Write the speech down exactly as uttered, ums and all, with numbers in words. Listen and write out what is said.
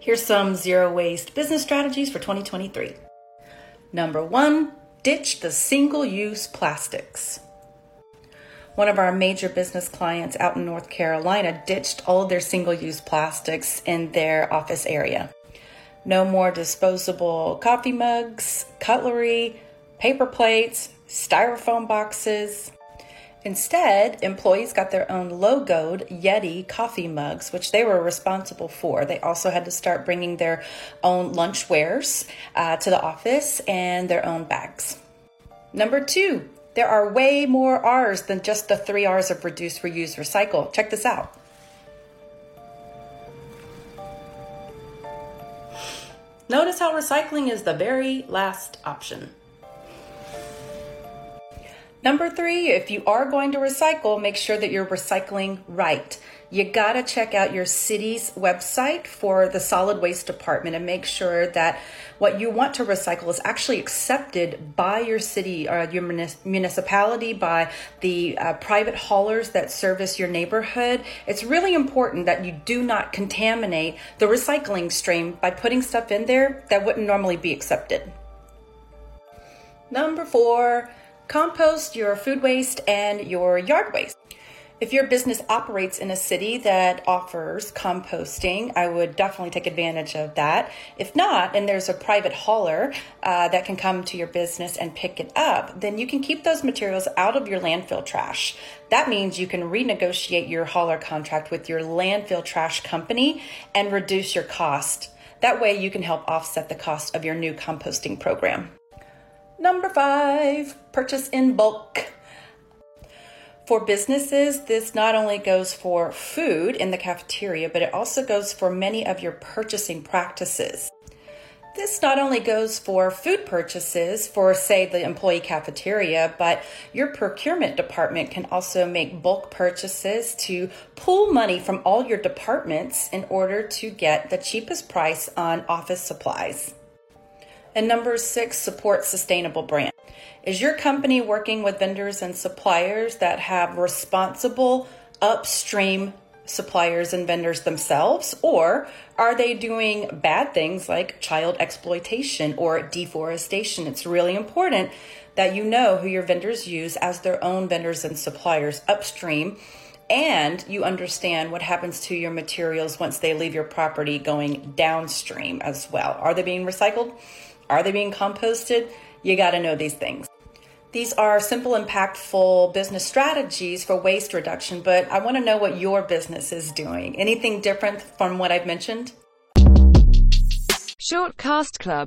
Here's some zero waste business strategies for twenty twenty-three. Number one, ditch the single-use plastics. One of our major business clients out in North Carolina ditched all of their single-use plastics in their office area. No more disposable coffee mugs, cutlery, paper plates, styrofoam boxes. Instead, employees got their own logoed Yeti coffee mugs, which they were responsible for. They also had to start bringing their own lunchwares uh, to the office and their own bags. Number two, there are way more R's than just the three R's of reduce, reuse, recycle. Check this out. Notice how recycling is the very last option. Number three, if you are going to recycle, make sure that you're recycling right. You gotta check out your city's website for the solid waste department and make sure that what you want to recycle is actually accepted by your city or your municipality, by the uh, private haulers that service your neighborhood. It's really important that you do not contaminate the recycling stream by putting stuff in there that wouldn't normally be accepted. Number four, compost your food waste and your yard waste. If your business operates in a city that offers composting, I would definitely take advantage of that. If not, and there's a private hauler uh, that can come to your business and pick it up, then you can keep those materials out of your landfill trash. That means you can renegotiate your hauler contract with your landfill trash company and reduce your cost. That way you can help offset the cost of your new composting program. Number five, purchase in bulk. For businesses, this not only goes for food in the cafeteria, but it also goes for many of your purchasing practices. This not only goes for food purchases for, say, the employee cafeteria, but your procurement department can also make bulk purchases to pool money from all your departments in order to get the cheapest price on office supplies. And number six, support sustainable brands. Is your company working with vendors and suppliers that have responsible upstream suppliers and vendors themselves? Or are they doing bad things like child exploitation or deforestation? It's really important that you know who your vendors use as their own vendors and suppliers upstream, and you understand what happens to your materials once they leave your property going downstream as well. Are they being recycled? Are they being composted? You gotta know these things. These are simple, impactful business strategies for waste reduction, but I wanna know what your business is doing. Anything different from what I've mentioned? Shortcast Club.